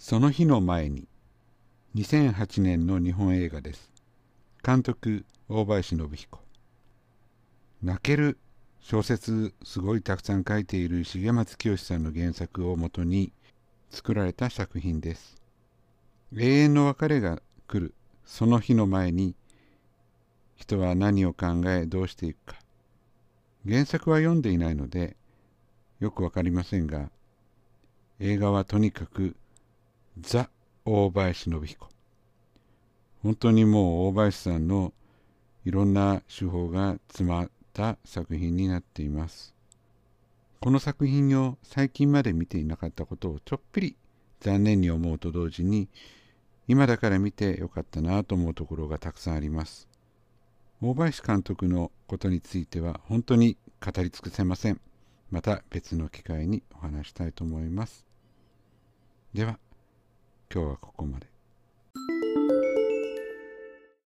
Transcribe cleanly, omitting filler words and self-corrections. その日の前に、2008年の日本映画です。監督、大林宣彦。泣ける小説、すごいたくさん書いている重松清さんの原作をもとに作られた作品です。永遠の別れが来る、その日の前に、人は何を考えどうしていくか。原作は読んでいないので、よくわかりませんが、映画はとにかく、ザ・大林宣彦。本当にもう大林さんのいろんな手法が詰まった作品になっています。この作品を最近まで見ていなかったことをちょっぴり残念に思うと同時に、今だから見てよかったなと思うところがたくさんあります。大林監督のことについては本当に語り尽くせません。また別の機会にお話したいと思います。では、今日はここまで。